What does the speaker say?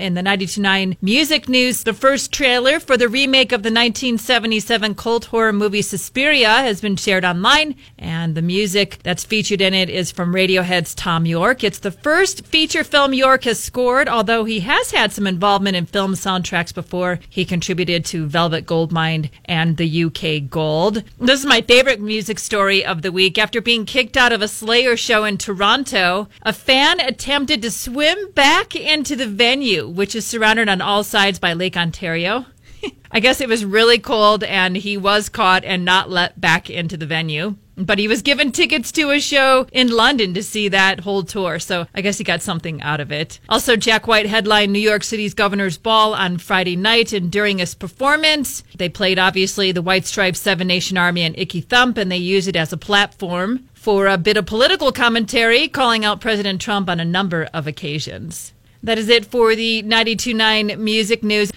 In the 92.9 music news, the first trailer for the remake of the 1977 cult horror movie Suspiria has been shared online, and the music that's featured in it is from Radiohead's Thom Yorke. It's the first feature film Yorke has scored, although he has had some involvement in film soundtracks before. He contributed to Velvet Goldmine and the UK Gold. This is my favorite music story of the week. After being kicked out of a Slayer show in Toronto, a fan attempted to swim back into the venue, which is surrounded on all sides by Lake Ontario. I guess it was really cold and he was caught and not let back into the venue. But he was given tickets to a show in London to see that whole tour, so I guess he got something out of it. Also, Jack White headlined New York City's Governor's Ball on Friday night, and during his performance, they played, obviously, the White Stripes, 7 Nation Army, and Icky Thump, and they used it as a platform for a bit of political commentary, calling out President Trump on a number of occasions. That is it for the 92.9 music news.